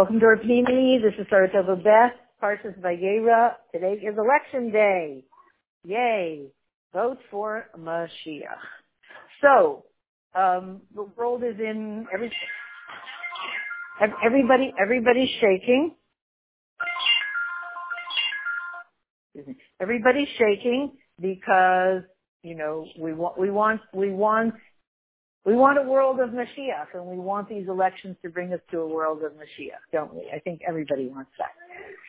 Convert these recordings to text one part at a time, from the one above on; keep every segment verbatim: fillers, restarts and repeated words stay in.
Welcome to our Pnimi. This is Saratova Beth Parshas Vayera. Today is election day. Yay! Vote for Mashiach. So um, the world is in every everybody. Everybody's shaking. Everybody's shaking because you know we want we want we want. We want a world of Mashiach, and we want these elections to bring us to a world of Mashiach, don't we? I think everybody wants that.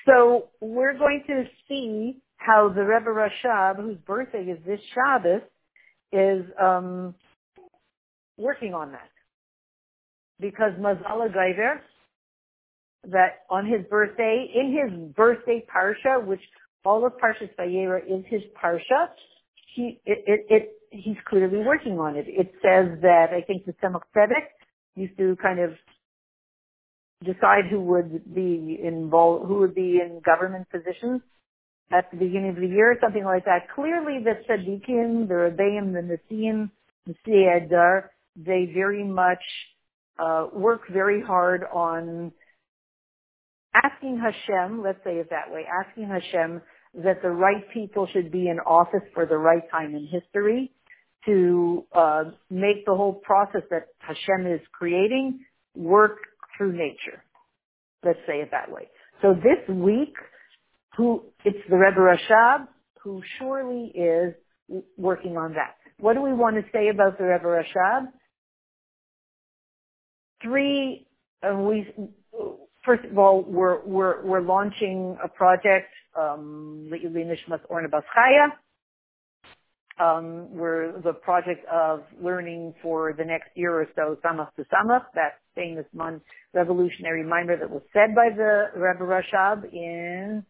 So we're going to see how the Rebbe Rashab, whose birthday is this Shabbos, is um, working on that. Because Mazala Gaiver, that on his birthday, in his birthday Parsha, which all of Parshas Vayera is his Parsha, he, it, it, it he's clearly working on it. It says that I think the Tzemach Tzedek used to kind of decide who would be involved, who would be in government positions at the beginning of the year, something like that. Clearly, the Tzadikim, the Rebbeim, the Nesiim, the Siyadar, they very much uh, work very hard on asking Hashem, let's say it that way, asking Hashem that the right people should be in office for the right time in history, to uh, make the whole process that Hashem is creating work through nature. Let's say it that way. So this week, who it's the Rebbe Rashab, who surely is working on that. What do we want to say about the Rebbe Rashab? Three, uh, we first of all, we're we're we're launching a project, um, Orna Bas Chaya. Um, we're the project of learning for the next year or so, Samach to Samach, that famous mon- revolutionary mimer that was said by the Rebbe Rashab in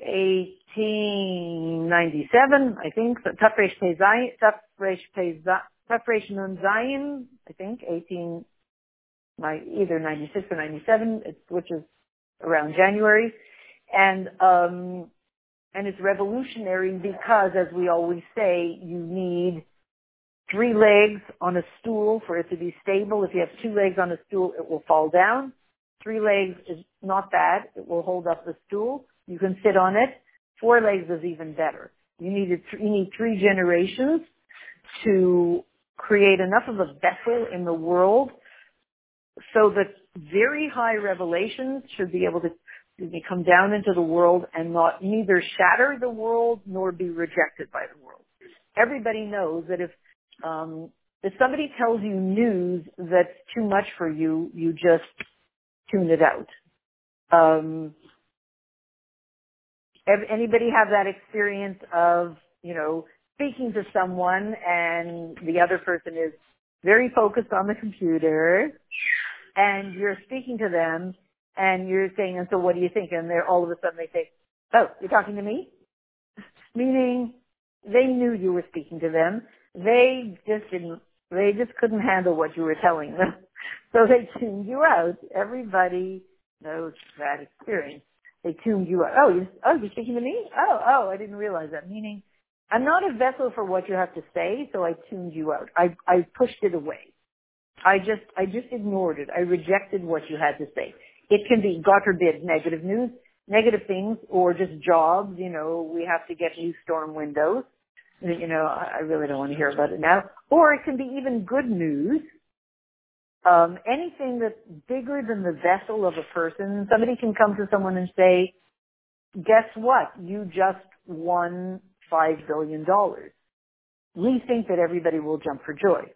eighteen ninety-seven, I think, Tafresh Pezayin, Tafresh Pezayin, Tafresh Nun Zayin, I think, eighteen, my, either ninety-six or ninety-seven, which is around January. And, um, And it's revolutionary because, as we always say, you need three legs on a stool for it to be stable. If you have two legs on a stool, it will fall down. Three legs is not bad. It will hold up the stool. You can sit on it. Four legs is even better. You need, a th- you need three generations to create enough of a vessel in the world so that very high revelations should be able to they come down into the world and not neither shatter the world nor be rejected by the world. Everybody knows that if um, if somebody tells you news that's too much for you, you just tune it out. Um, anybody have that experience of, you know, speaking to someone and the other person is very focused on the computer and you're speaking to them, and you're saying, and so what do you think? And they're all of a sudden they say, oh, you're talking to me? Meaning they knew you were speaking to them. They just didn't, they just couldn't handle what you were telling them. So they tuned you out. Everybody knows that experience. They tuned you out. Oh, you're, oh, you're speaking to me? Oh, oh, I didn't realize that. Meaning I'm not a vessel for what you have to say, so I tuned you out. I, I pushed it away. I just, I just ignored it. I rejected what you had to say. It can be, God forbid, negative news, negative things, or just jobs. You know, we have to get new storm windows. You know, I really don't want to hear about it now. Or it can be even good news. Um, anything that's bigger than the vessel of a person. Somebody can come to someone and say, guess what? You just won five billion dollars. We think that everybody will jump for joy.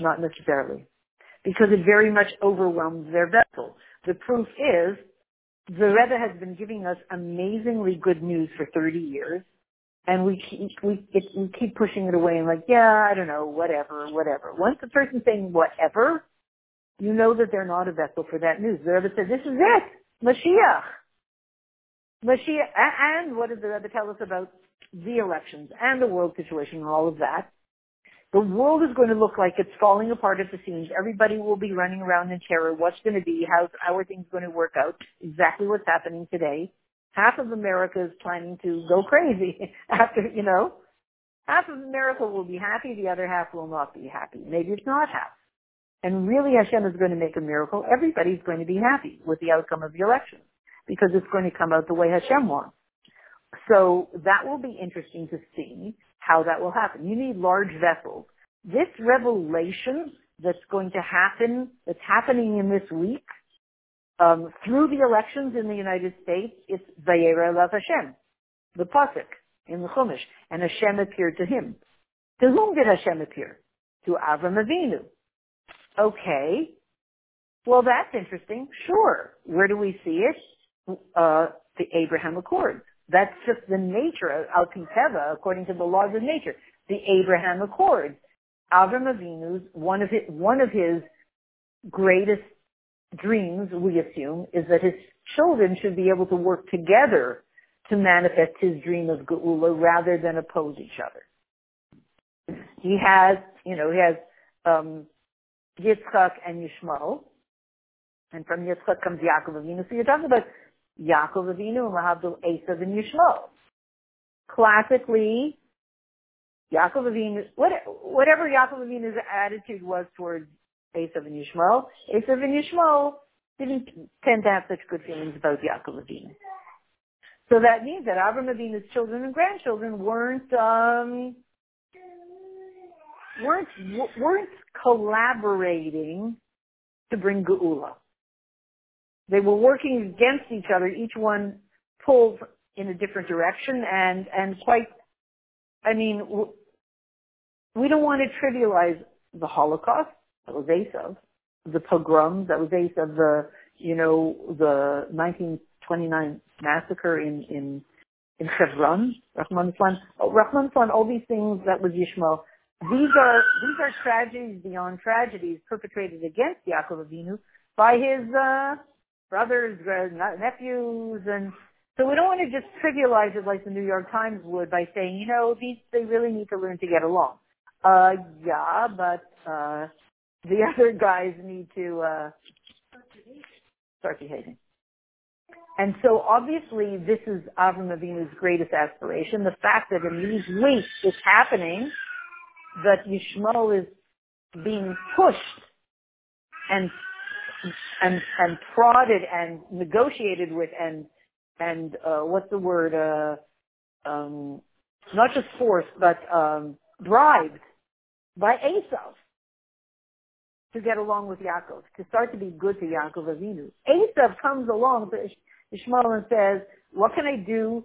Not necessarily. Because it very much overwhelms their vessel. The proof is the Rebbe has been giving us amazingly good news for thirty years, and we keep, we, it, we keep pushing it away and like, yeah, I don't know, whatever, whatever. Once the person's saying whatever, you know that they're not a vessel for that news. The Rebbe said, this is it, Mashiach. Mashiach. And what does the Rebbe tell us about the elections and the world situation and all of that? The world is going to look like it's falling apart at the seams. Everybody will be running around in terror. What's going to be? How, how are things going to work out? Exactly what's happening today. Half of America is planning to go crazy after, you know. Half of America will be happy. The other half will not be happy. Maybe it's not half. and really Hashem is going to make a miracle, everybody's going to be happy with the outcome of the election because it's going to come out the way Hashem wants. So that will be interesting to see how that will happen. You need large vessels. This revelation that's going to happen, that's happening in this week, um, through the elections in the United States, it's Vayera elav Hashem, the pasuk in the Chumash, and Hashem appeared to him. To whom did Hashem appear? To Avraham Avinu. Okay, well that's interesting. Sure, where do we see it? Uh, the Abraham Accords. That's just the nature, al-piteva, according to the laws of nature. The Abraham Accords. Avraham Avinu's, one of his, one of his greatest dreams, we assume, is that his children should be able to work together to manifest his dream of Geula rather than oppose each other. He has, you know, he has um, Yitzchak and Yishmael, and from Yitzchak comes Yaakov Avinu. So you're talking about Yaakov Avinu and Lahavdil Esav and Yishmael. Classically, Yaakov Avinu, whatever Yaakov Avinu's attitude was towards Esav and Yishmael, Esav and Yishmael didn't tend to have such good feelings about Yaakov Avinu. So that means that Avraham Avinu's children and grandchildren weren't um, weren't weren't collaborating to bring Geula. They were working against each other. Each one pulled in a different direction, and and quite. I mean, we don't want to trivialize the Holocaust. That was Esav. The pogroms. That was Esav. The you know the nineteen twenty-nine massacre in in in Chevron. Rahman Islam. Oh, Rahman Islam. All these things. That was Yishmael. These are these are tragedies beyond tragedies perpetrated against Yaakov Avinu by his uh, brothers, nephews, and. So we don't want to just trivialize it like the New York Times would by saying, you know, these they really need to learn to get along. Uh, yeah, but uh, the other guys need to uh, start behaving. And so obviously this is Avraham Avinu's greatest aspiration. The fact that in these weeks it's happening, that Yishmael is being pushed and and and prodded and negotiated with and And uh, what's the word? Uh, um, not just forced, but um, bribed by Esav to get along with Yaakov, to start to be good to Yaakov Avinu. Esav comes along to Yishmael and says, "What can I do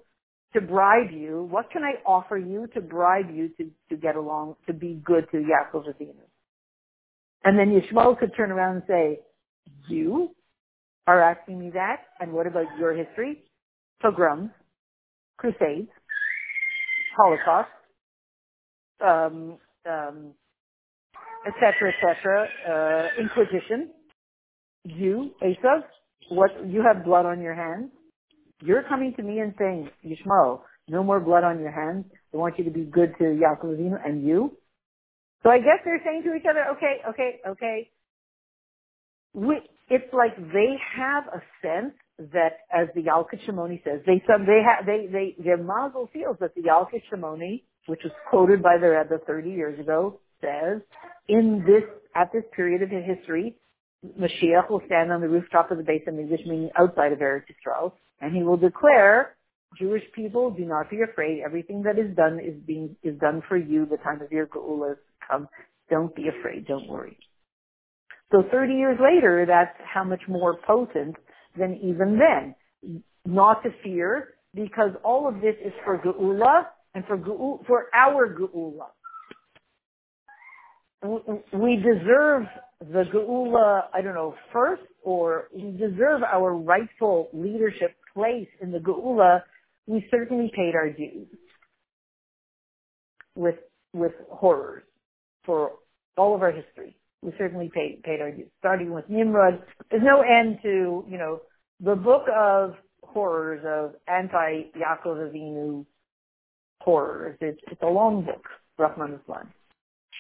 to bribe you? What can I offer you to bribe you to, to get along, to be good to Yaakov Avinu?" And then Yishmael could turn around and say, "You are asking me that? And what about your history? Pogroms, crusades, Holocaust, um, um, et cetera, et cetera, uh, Inquisition. You, Esav, what, you have blood on your hands. You're coming to me and saying, Yishmael, no more blood on your hands. I want you to be good to Yaakov Avinu and you." So I guess they're saying to each other, okay, okay, okay. We, it's like they have a sense that, as the Yalkut Shimoni says, they they have they they their mazel feels that the Yalkut Shimoni, which was quoted by the Rebbe thirty years ago, says in this at this period of history, Mashiach will stand on the rooftop of the Beis Hamikdash, meaning outside of Eretz Yisrael, and he will declare, "Jewish people, do not be afraid. Everything that is done is being is done for you. The time of your geula has come. Don't be afraid. Don't worry." So thirty years later, that's how much more potent than even then. Not to fear, because all of this is for Geula and for Geula, for our Geula. We deserve the Geula, I don't know, first, or we deserve our rightful leadership place in the Geula. We certainly paid our dues with, with horrors for all of our history. We certainly paid, paid our dues, starting with Nimrod. There's no end to, you know, the book of horrors, of anti-Yaakov Avinu horrors. It's, it's a long book, Rahman Islam.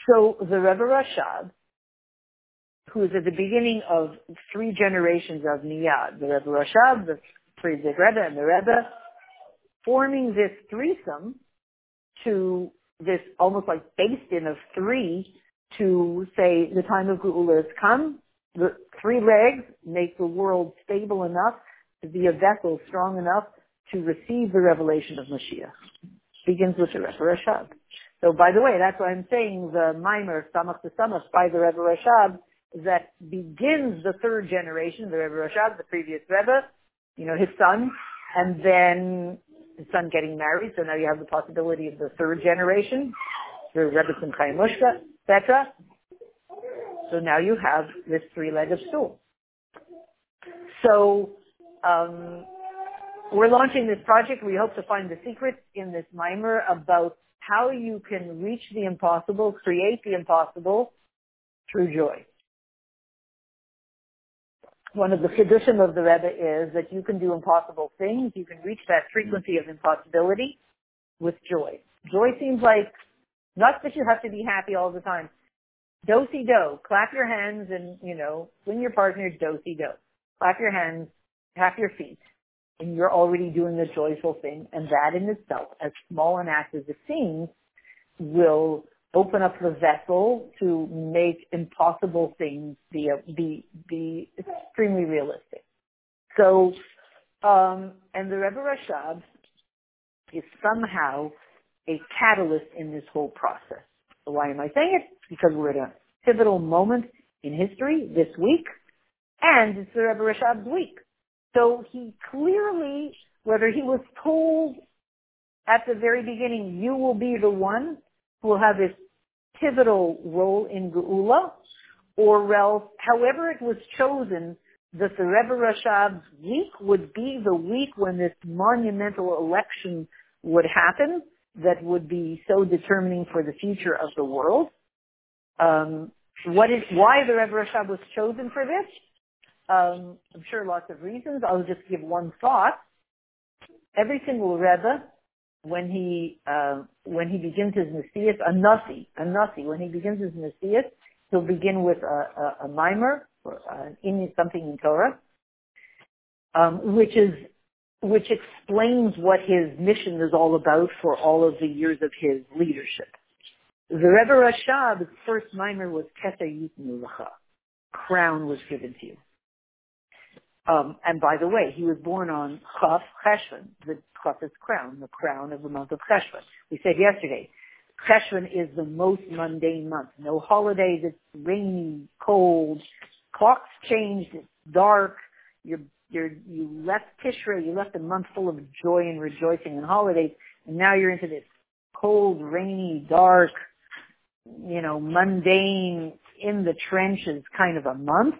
So the Rebbe Rashab, who is at the beginning of three generations of Niyad, the Rebbe Rashab, the President Rebbe, and the Rebbe, forming this threesome to this almost like based in of three to say the time of Geula has come. The three legs make the world stable enough to be a vessel strong enough to receive the revelation of Mashiach. Begins with the Rebbe Rashab. So, by the way, that's why I'm saying the mimer, Samach to Samach, by the Rebbe Rashab, that begins the third generation of the Rebbe Rashab, the previous Rebbe, you know, his son, and then his son getting married, so now you have the possibility of the third generation, through Rebbe Simchai Mushka, et cetera. So now you have this three-legged stool. So, um, we're launching this project. We hope to find the secret in this mimer about how you can reach the impossible, create the impossible through joy. One of the chidushim of the Rebbe is that you can do impossible things. You can reach that frequency of impossibility with joy. Joy seems like, not that you have to be happy all the time. Do-si-do. Clap your hands and, you know, swing your partner, do-si-do. Clap your hands, tap your feet, and you're already doing a joyful thing. And that in itself, as small an act as it seems, will open up the vessel to make impossible things be, be, be extremely realistic. So, um, and the Rebbe Rashab is somehow a catalyst in this whole process. So why am I saying it? Because we're at a pivotal moment in history this week, and it's the Rebbe Rashab's week. So he clearly, whether he was told at the very beginning, you will be the one who will have this pivotal role in Geula, or else, however it was chosen, that the Rebbe Rashab's week would be the week when this monumental election would happen that would be so determining for the future of the world. Um, what is, why the Rebbe Rashab was chosen for this? Um, I'm sure lots of reasons. I'll just give one thought. Every single Rebbe, when he, uh, when he begins his Nesiim, a Nasi, a Nasi, when he begins his Nesiim, he'll begin with a, a, a mimer, or an, in something in Torah, um, which is, which explains what his mission is all about for all of the years of his leadership. The Rebbe Rashab's first mimer was Kesayut Yitnulcha, crown was given to you. Um, and by the way, he was born on Chof Cheshvan, the Chof is crown, the crown of the month of Cheshvan. We said yesterday, Cheshvan is the most mundane month. No holidays, it's rainy, cold, clocks changed, it's dark, you're You're, you left Tishrei, you left a month full of joy and rejoicing and holidays, and now you're into this cold, rainy, dark, you know, mundane, in the trenches kind of a month.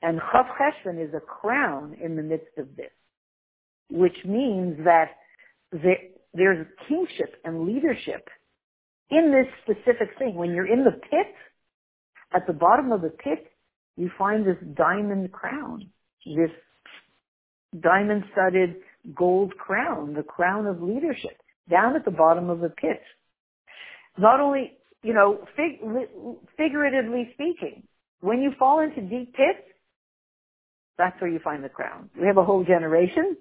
And Chof Cheshvan is a crown in the midst of this, which means that there, there's kingship and leadership in this specific thing. When you're in the pit, at the bottom of the pit, you find this diamond crown, this diamond-studded gold crown, the crown of leadership, down at the bottom of the pit. Not only, you know, fig- figuratively speaking, when you fall into deep pits, that's where you find the crown. We have a whole generation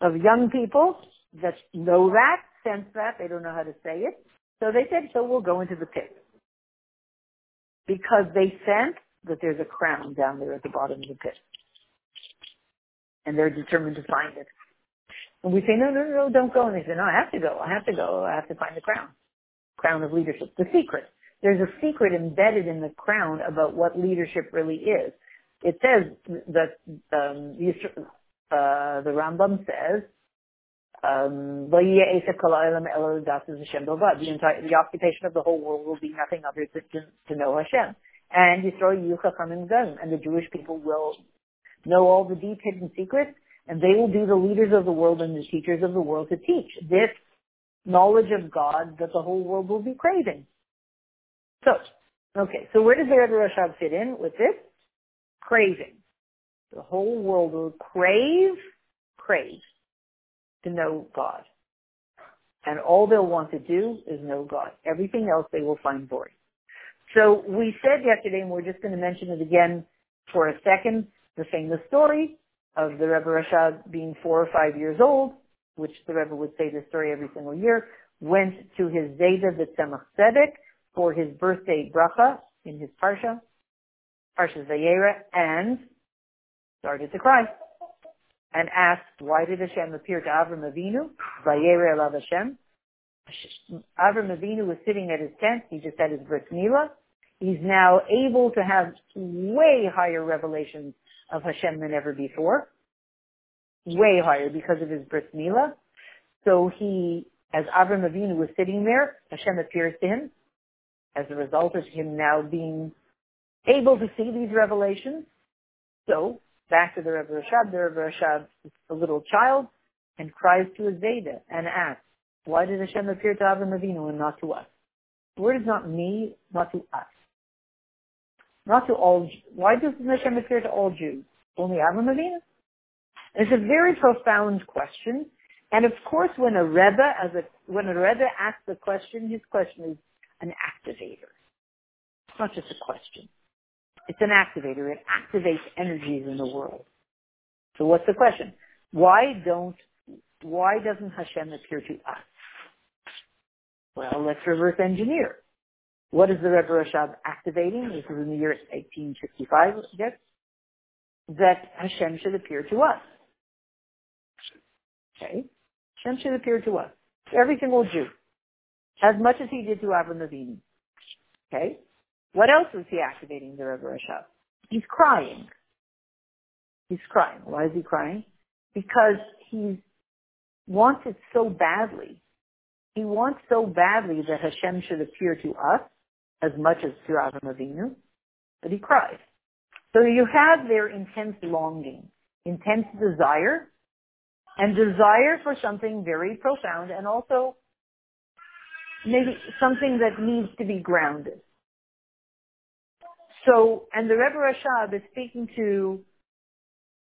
of young people that know that, sense that, they don't know how to say it. So they said, so we'll go into the pit. Because they sense that there's a crown down there at the bottom of the pit. And they're determined to find it. And we say, no, no, no, don't go. And they say, no, I have to go. I have to go. I have to find the crown. Crown of leadership. The secret. There's a secret embedded in the crown about what leadership really is. It says that um, uh, the Rambam says, um, the entire the occupation of the whole world will be nothing other than to know Hashem. And and the Jewish people will know all the deep hidden secrets, and they will be the leaders of the world and the teachers of the world to teach this knowledge of God that the whole world will be craving. So, okay, so where does the Rebbe Rashab fit in with this? Craving. The whole world will crave, crave to know God. And all they'll want to do is know God. Everything else they will find boring. So we said yesterday, and we're just going to mention it again for a second, the famous story of the Rebbe Rashab being four or five years old, which the Rebbe would say this story every single year, went to his Zayda, the Tzemach Tzedek, for his birthday bracha in his parsha, Parshas Vayera, and started to cry and asked, why did Hashem appear to Avraham Avinu? Vayera elav Hashem. Avraham Avinu was sitting at his tent. He just had his Brit Milah. He's now able to have way higher revelations of Hashem than ever before. Way higher because of his Brit Milah. So he, as Avraham Avinu was sitting there, Hashem appears to him. As a result of him now being able to see these revelations. So, back to the Rebbe Rashab. The Rebbe Rashab is a little child and cries to his Zayda and asks, why did Hashem appear to Avraham Avinu and not to us? The word is not me, not to us. Not to all, why does Hashem appear to all Jews? Only Avraham Avinu? It's a very profound question. And of course, when a Rebbe, as a, when a Rebbe asks a question, his question is an activator. It's not just a question. It's an activator. It activates energies in the world. So what's the question? Why don't, why doesn't Hashem appear to us? Well, let's reverse engineer. What is the Rebbe Rashab activating? This is in the year eighteen sixty-five, I guess. That Hashem should appear to us. Okay? Hashem should appear to us. Every single Jew. As much as he did to Avraham Avinu. Okay? What else is he activating, the Rebbe Rashab? He's crying. He's crying. Why is he crying? Because he wants it so badly. He wants so badly that Hashem should appear to us as much as to Avraham Avinu, but he cries. So you have their intense longing, intense desire, and desire for something very profound and also maybe something that needs to be grounded. So, and the Rebbe Rashab is speaking to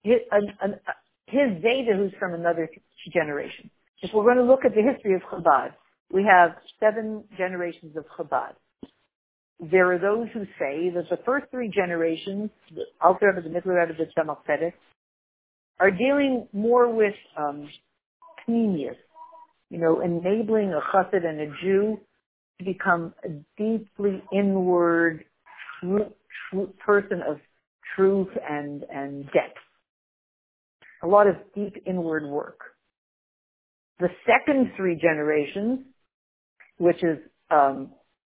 his, an, an, his Zayda, who's from another generation. If we're going to look at the history of Chabad, we have seven generations of Chabad. There are those who say that the first three generations, the Alter Rebbe, the Middle Rebbe, the Tzemach Tzedek, are dealing more with um, pnimius, you know, enabling a chassid and a Jew to become a deeply inward true, true person of truth and, and depth. A lot of deep inward work. The second three generations, which is um,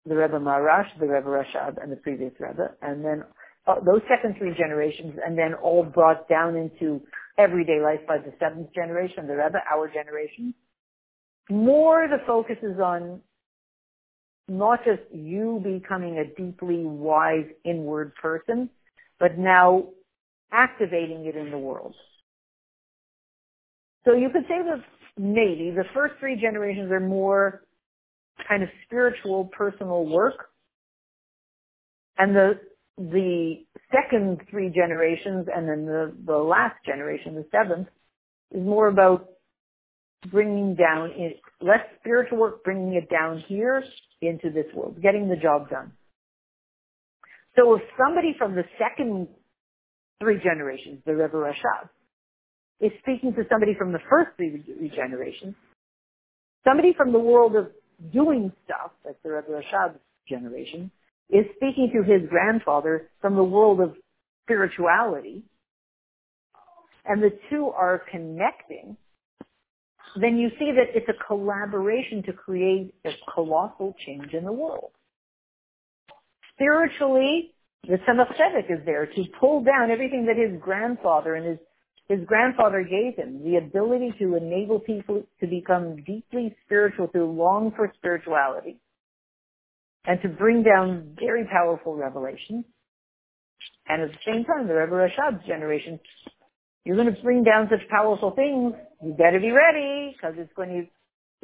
the Rebbe Maharash, the Rebbe Rashab, and the previous Rebbe, and then uh, those second three generations, and then all brought down into everyday life by the seventh generation, the Rebbe, our generation. More the focus is on not just you becoming a deeply wise inward person, but now activating it in the world. So you could say that maybe the first three generations are more kind of spiritual, personal work. And the the second three generations and then the, the last generation, the seventh, is more about bringing down, in, less spiritual work, bringing it down here into this world, getting the job done. So if somebody from the second three generations, the Rebbe Rashab, is speaking to somebody from the first three generations, somebody from the world of doing stuff, that's the Rebbe Rashab's generation, is speaking to his grandfather from the world of spirituality, and the two are connecting, then you see that it's a collaboration to create a colossal change in the world. Spiritually, the Tzemach Tzedek is there to pull down everything that his grandfather and his His grandfather gave him, the ability to enable people to become deeply spiritual, to long for spirituality, and to bring down very powerful revelations. And at the same time, the Rebbe Rashab's generation, you're going to bring down such powerful things, you better be ready, because it's going to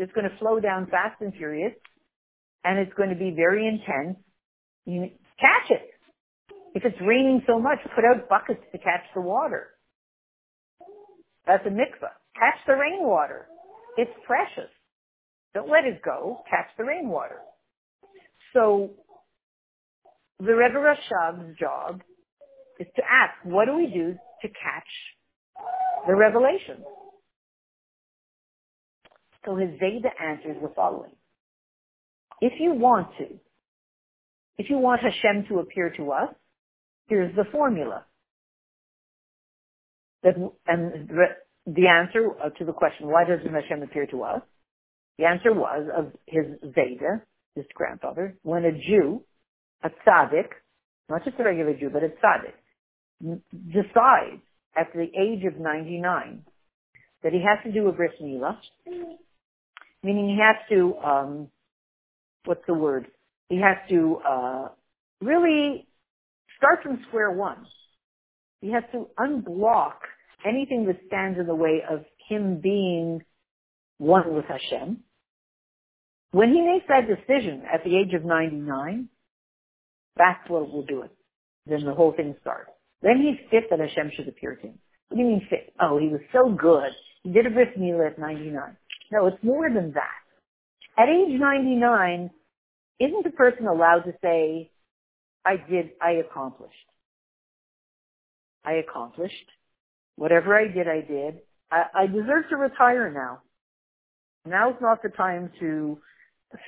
it's going to flow down fast and furious, and it's going to be very intense. You catch it. If it's raining so much, put out buckets to catch the water. That's a mikvah. Catch the rainwater. It's precious. Don't let it go. Catch the rainwater. So the Rebbe Rashab's job is to ask, what do we do to catch the revelation? So his Zayda answers the following. If you want to If you want Hashem to appear to us, here's the formula. That, and the answer to the question, why doesn't Hashem appear to us? The answer was of his Zayda, his grandfather, when a Jew, a tzaddik, not just a regular Jew, but a tzaddik, decides at the age of ninety-nine that he has to do a Brit Milah, meaning he has to, um, what's the word? He has to uh, really start from square one. He has to unblock anything that stands in the way of him being one with Hashem. When he makes that decision at the age of ninety-nine, that's what will do it. Then the whole thing starts. Then he's fit that Hashem should appear to him. What do you mean fit? Oh, he was so good. He did a Brit Milah at ninety-nine. No, it's more than that. At age ninety-nine, isn't the person allowed to say, I did, I accomplished. I accomplished. Whatever I did, I did. I, I deserve to retire now. Now's not the time to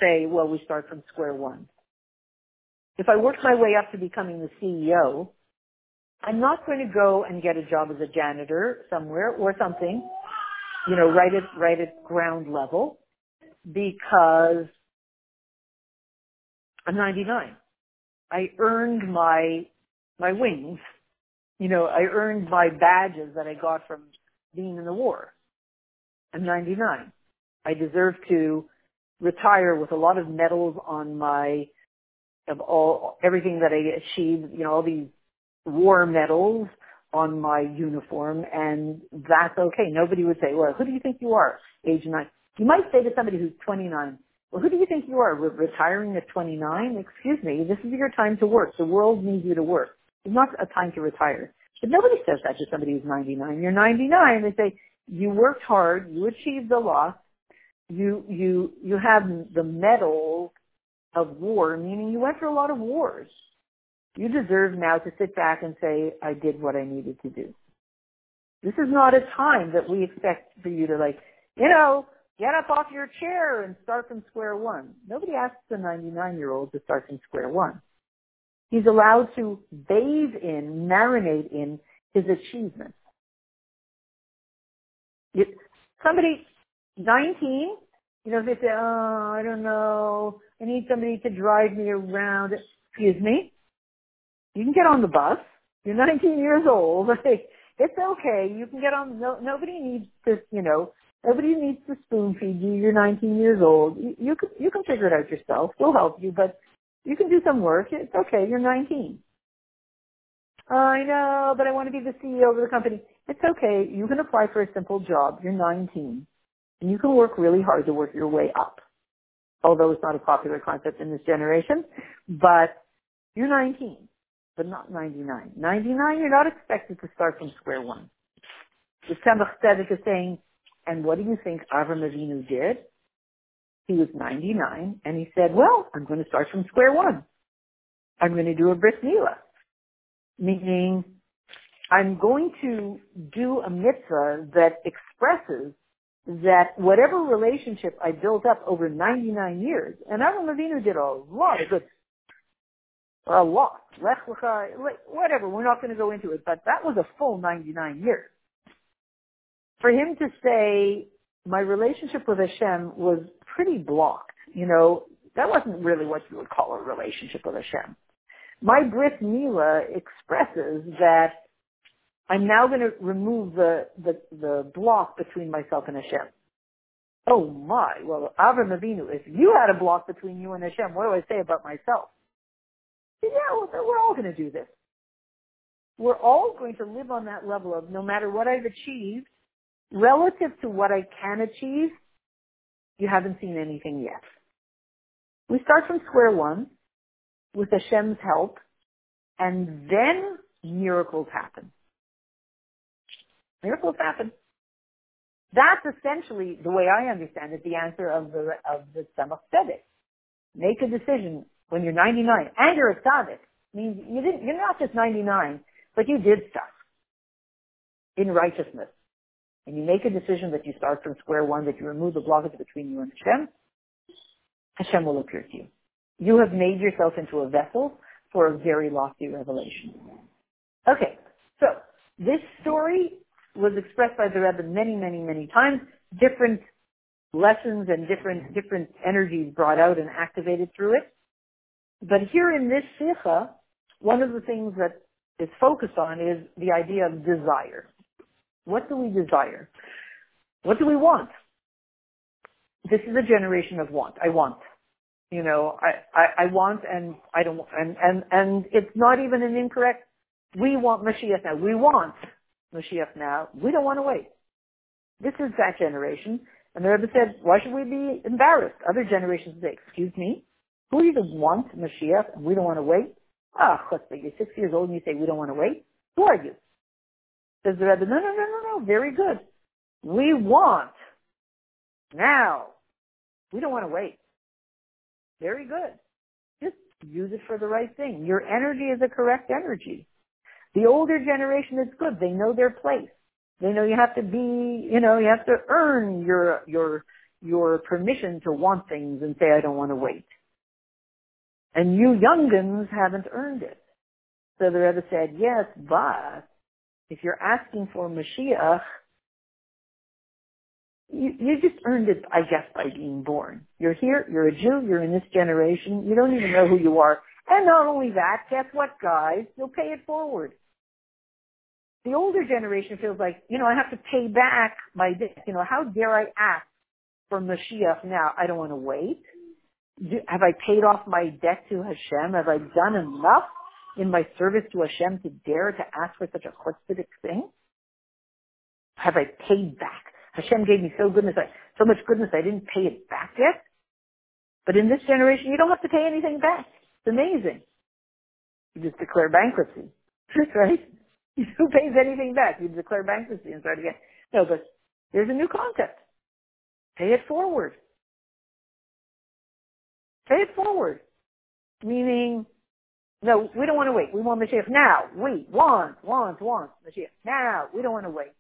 say, well, we start from square one. If I work my way up to becoming the C E O, I'm not going to go and get a job as a janitor somewhere or something, you know, right at, right at ground level, because I'm ninety-nine. I earned my, my wings. You know, I earned my badges that I got from being in the war. I'm ninety-nine. I deserve to retire with a lot of medals on my, of all, everything that I achieved, you know, all these war medals on my uniform, and that's okay. Nobody would say, well, who do you think you are, age nine? You might say to somebody who's twenty-nine, well, who do you think you are, re- retiring at twenty-nine? Excuse me, this is your time to work. The world needs you to work. It's not a time to retire. But nobody says that to somebody who's ninety-nine. You're ninety-nine. They say, you worked hard. You achieved a lot. You, you, you have the medal of war, meaning you went through a lot of wars. You deserve now to sit back and say, I did what I needed to do. This is not a time that we expect for you to, like, you know, get up off your chair and start from square one. Nobody asks a ninety-nine-year-old to start from square one. He's allowed to bathe in, marinate in his achievements. It, somebody, nineteen, you know, they say, oh, I don't know, I need somebody to drive me around. Excuse me? You can get on the bus. You're nineteen years old. It's okay. You can get on. No, nobody needs to, you know, nobody needs to spoon feed you. You're nineteen years old. You, you can you can figure it out yourself. We'll help you, but you can do some work. It's okay. You're nineteen. I know, but I want to be the C E O of the company. It's okay. You can apply for a simple job. You're nineteen, and you can work really hard to work your way up. Although it's not a popular concept in this generation, but you're nineteen, but not ninety-nine. ninety-nine, you're not expected to start from square one. The Tzemach Tzedek is saying, and what do you think Avraham Avinu did? He was ninety-nine, and he said, well, I'm going to start from square one. I'm going to do a Brit Milah, meaning I'm going to do a mitzvah that expresses that whatever relationship I built up over ninety-nine years, and Avraham Avinu did a lot of good, a lot, lech lecha, whatever, we're not going to go into it, but that was a full ninety-nine years. For him to say, my relationship with Hashem was pretty blocked, you know, that wasn't really what you would call a relationship with Hashem. My Brit Milah expresses that I'm now going to remove the, the, the block between myself and Hashem. Oh my, well, Avraham Avinu, if you had a block between you and Hashem, what do I say about myself? Yeah, well, we're all going to do this. We're all going to live on that level of no matter what I've achieved, relative to what I can achieve, you haven't seen anything yet. We start from square one with Hashem's help, and then miracles happen. Miracles happen. That's essentially, the way I understand it, the answer of the of the Tzemach Tzedek. Make a decision when you're ninety-nine, and you're a tzaddik. Means you didn't, you're not just ninety-nine, but you did stuff in righteousness. And you make a decision that you start from square one, that you remove the blockage between you and Hashem, Hashem will appear to you. You have made yourself into a vessel for a very lofty revelation. Okay, so this story was expressed by the Rebbe many, many, many times. Different lessons and different different energies brought out and activated through it. But here in this Sikha, one of the things that is focused on is the idea of desire. What do we desire? What do we want? This is a generation of want. I want. You know, I, I, I want and I don't want. And, and, and it's not even an incorrect, we want Mashiach now. We want Mashiach now. We don't want to wait. This is that generation. And the Rebbe said, why should we be embarrassed? Other generations say, excuse me, who even wants Mashiach and we don't want to wait? Ah, oh, you're six years old and you say, we don't want to wait? Who are you? Says the Rebbe, no, no, no, no, no, very good. We want now. We don't want to wait. Very good. Just use it for the right thing. Your energy is the correct energy. The older generation is good. They know their place. They know you have to be, you know, you have to earn your your your permission to want things and say, I don't want to wait. And you youngins haven't earned it. So the Rebbe said, yes, but if you're asking for Mashiach, You, you just earned it, I guess, by being born. You're here, you're a Jew, you're in this generation, you don't even know who you are. And not only that, guess what, guys? You'll pay it forward. The older generation feels like, you know, I have to pay back my debt. You know, how dare I ask for Mashiach now? I don't want to wait. Do, have I paid off my debt to Hashem? Have I done enough in my service to Hashem to dare to ask for such a chutzpahdik thing? Have I paid back? Hashem gave me so goodness, I, so much goodness, I didn't pay it back yet. But in this generation, you don't have to pay anything back. It's amazing. You just declare bankruptcy, right? Who pays anything back? You declare bankruptcy and start again. No, but there's a new concept. Pay it forward. Pay it forward. Meaning, no, we don't want to wait. We want Mashiach now. We want, want, want Mashiach now. We don't want to wait.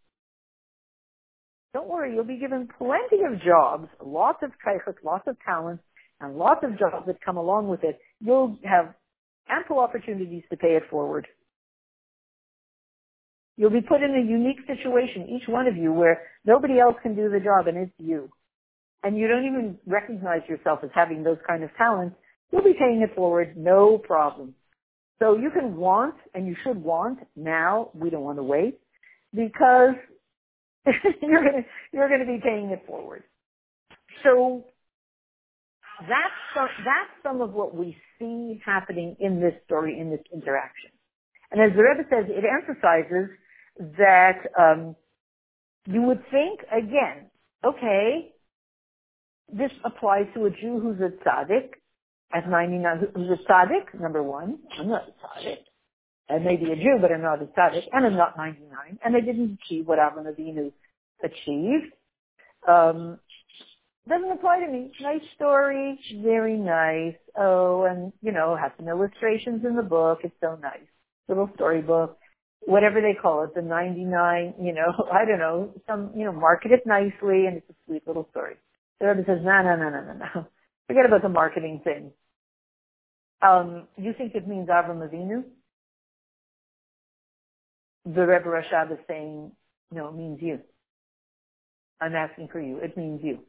Don't worry, you'll be given plenty of jobs, lots of kaichot, lots of talents, and lots of jobs that come along with it. You'll have ample opportunities to pay it forward. You'll be put in a unique situation, each one of you, where nobody else can do the job, and it's you. And you don't even recognize yourself as having those kind of talents. You'll be paying it forward, no problem. So you can want, and you should want, now, we don't want to wait, because you're going to you're going to be paying it forward. So that's some, that's some of what we see happening in this story, in this interaction. And as the Rebbe says, it emphasizes that um, you would think again, okay, this applies to a Jew who's a tzaddik at ninety-nine, who's a tzaddik number one. I'm not a tzaddik. I may be a Jew, but I'm not a tzaddik, and I'm not ninety-nine, and I didn't achieve what Avraham Avinu achieved. Um, doesn't apply to me. Nice story, very nice. Oh, and, you know, have some illustrations in the book. It's so nice. Little storybook, whatever they call it, the ninety-nine, you know, I don't know, some, you know, market it nicely, and it's a sweet little story. The Rebbe says, no, no, no, no, no, no. Forget about the marketing thing. Um, you think it means Avraham Avinu? The Rebbe Rashab is saying, no, it means you. I'm asking for you. It means you.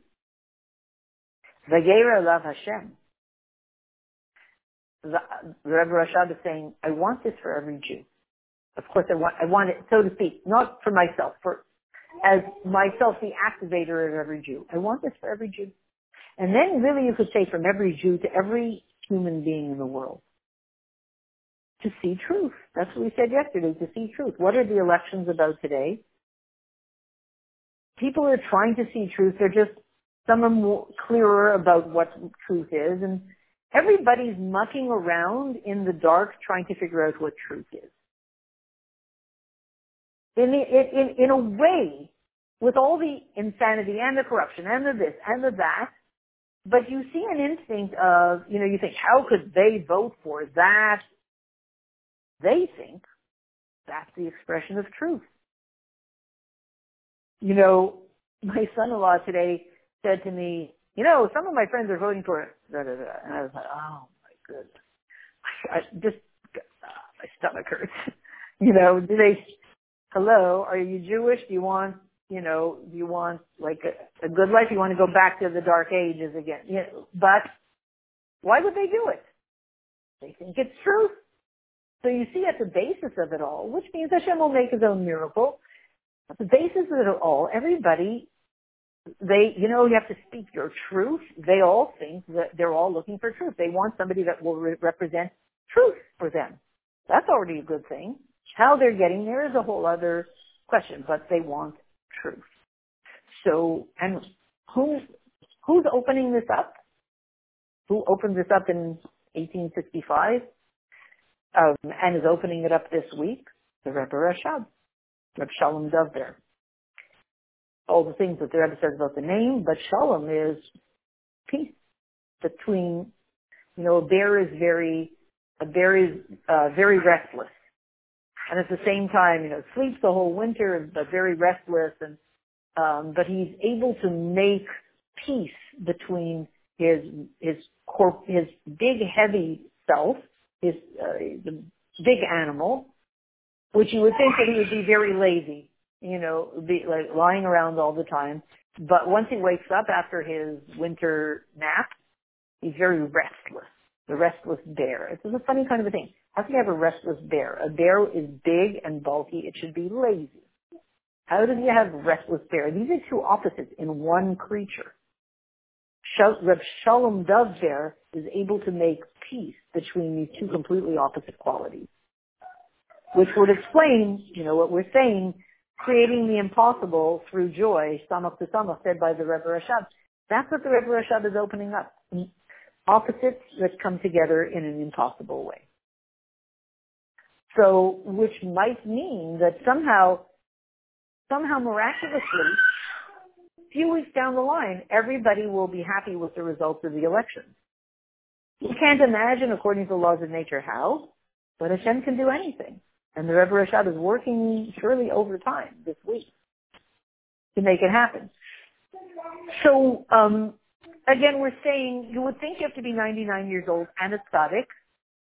Vayera elav Hashem. The Rebbe Rashab is saying, I want this for every Jew. Of course, I want, I want it, so to speak, not for myself, for as myself the activator of every Jew. I want this for every Jew. And then really you could say from every Jew to every human being in the world. To see truth. That's what we said yesterday, to see truth. What are the elections about today? People are trying to see truth. They're just, some are more clearer about what truth is. And everybody's mucking around in the dark trying to figure out what truth is. In, the, in, in a way, with all the insanity and the corruption and the this and the that, but you see an instinct of, you know, you think, how could they vote for that? They think that's the expression of truth. You know, my son-in-law today said to me, you know, some of my friends are voting for it. And I was like, oh, I just, my stomach hurts. You know, do they, hello, are you Jewish? Do you want, you know, do you want like a, a good life? You want to go back to the Dark Ages again? You know, but why would they do it? They think it's truth. So you see, at the basis of it all, which means Hashem will make his own miracle, at the basis of it all, everybody, they, you know, you have to speak your truth. They all think that they're all looking for truth. They want somebody that will re- represent truth for them. That's already a good thing. How they're getting there is a whole other question, but they want truth. So, and who, who's opening this up? Who opened this up in eighteen sixty-five? Um, and is opening it up this week? The Rebbe Rashab, Rebbe Shalom does there. All the things that the Rebbe says about the name, but Shalom is peace between, you know, a bear is very, a bear is uh, very restless. And at the same time, you know, sleeps the whole winter, but very restless. And um, but he's able to make peace between his his corp, his big heavy self, his uh, the big animal, which you would think that he would be very lazy, you know, be like lying around all the time. But once he wakes up after his winter nap, he's very restless. The restless bear. It's a funny kind of a thing. How can you have a restless bear? A bear is big and bulky. It should be lazy. How do you have restless bear? These are two opposites in one creature. Reb Shalom Dov Bear is able to make peace between these two completely opposite qualities, which would explain, you know, what we're saying, creating the impossible through joy, Samach to Samach, said by the Rebbe Rashab. That's what the Rebbe Rashab is opening up. Opposites that come together in an impossible way. So, which might mean that somehow, somehow miraculously, a few weeks down the line, everybody will be happy with the results of the election. You can't imagine, according to the laws of nature, how, but Hashem can do anything. And the Rebbe Rashab is working surely over time this week to make it happen. So, um, again, we're saying you would think you have to be ninety-nine years old and a tzaddik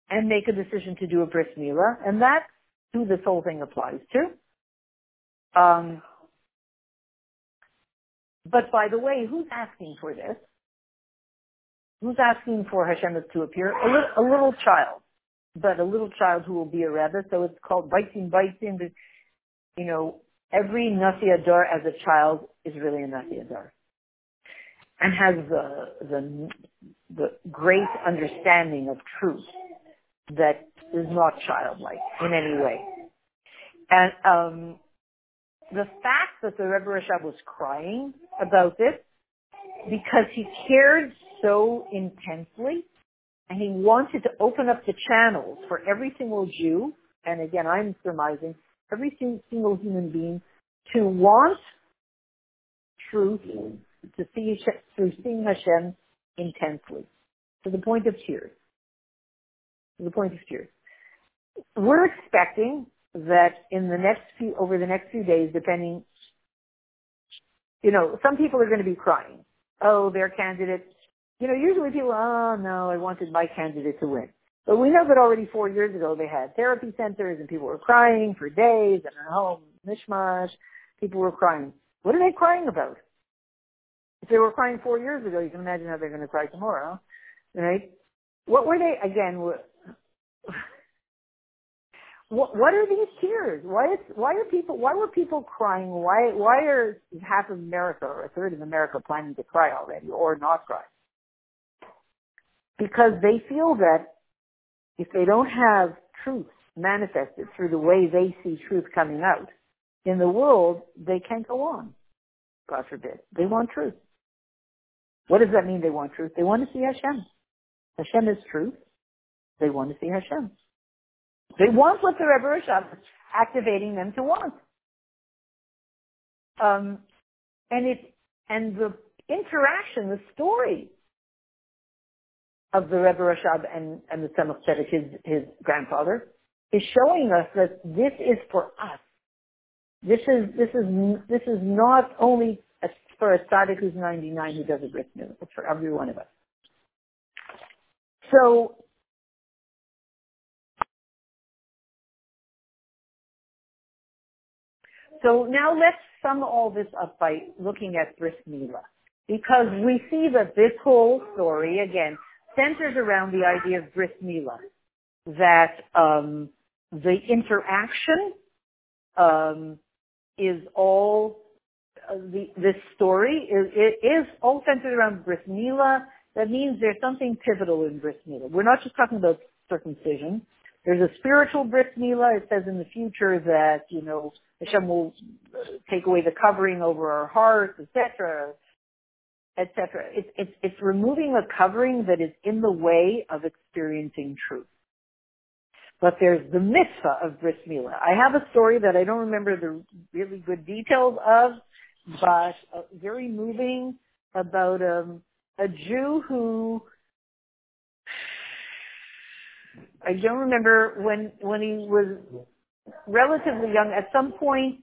and make a decision to do a Brit Milah, and that's who this whole thing applies to. Um, but by the way, who's asking for this? Who's asking for Hashem to appear? A little, a little child, but a little child who will be a rebbe. So it's called biting, biting. But you know, every Nasi Adar as a child is really a Nasi Adar, and has the, the the great understanding of truth that is not childlike in any way. And um, the fact that the Rebbe Rashab was crying about this, because he cared so intensely, and he wanted to open up the channels for every single Jew, and again, I'm surmising, every single human being, to want truth, to see through seeing Hashem intensely, to the point of tears. To the point of tears. We're expecting that in the next few, over the next few days, depending, you know, some people are going to be crying. Oh, their candidate. You know, usually people, oh no, I wanted my candidate to win. But we know that already four years ago they had therapy centers and people were crying for days, and at home, mishmash, people were crying. What are they crying about? If they were crying four years ago, you can imagine how they're going to cry tomorrow, right? What were they, again, what, what are these tears? Why is, why are people, why were people crying? Why, why are half of America or a third of America planning to cry already or not cry? Because they feel that if they don't have truth manifested through the way they see truth coming out in the world, they can't go on. God forbid. They want truth. What does that mean they want truth? They want to see Hashem. Hashem is truth. They want to see Hashem. They want what the Rebbe Rashab is activating them to want. Um, and it, and the interaction, the story of the Rebbe Rashab and, and the Tzemach Tzedek, his, his grandfather, is showing us that this is for us. This is this is this is not only a, for a tzaddik who's ninety-nine who does a Brit Milah. It's for every one of us. So So now let's sum all this up by looking at Brit Milah, because we see that this whole story, again, centers around the idea of Brit Milah, that um, the interaction um, is all, uh, the, this story is, it is all centered around Brit Milah. That means there's something pivotal in Brit Milah. We're not just talking about circumcision. There's a spiritual Brit Milah. It says in the future that, you know, Hashem will take away the covering over our hearts, et cetera, et cetera. It's, it's, it's removing the covering that is in the way of experiencing truth. But there's the mitzvah of Brit Milah. I have a story that I don't remember the really good details of, but uh, very moving about um, a Jew who, I don't remember when, when he was relatively young, at some point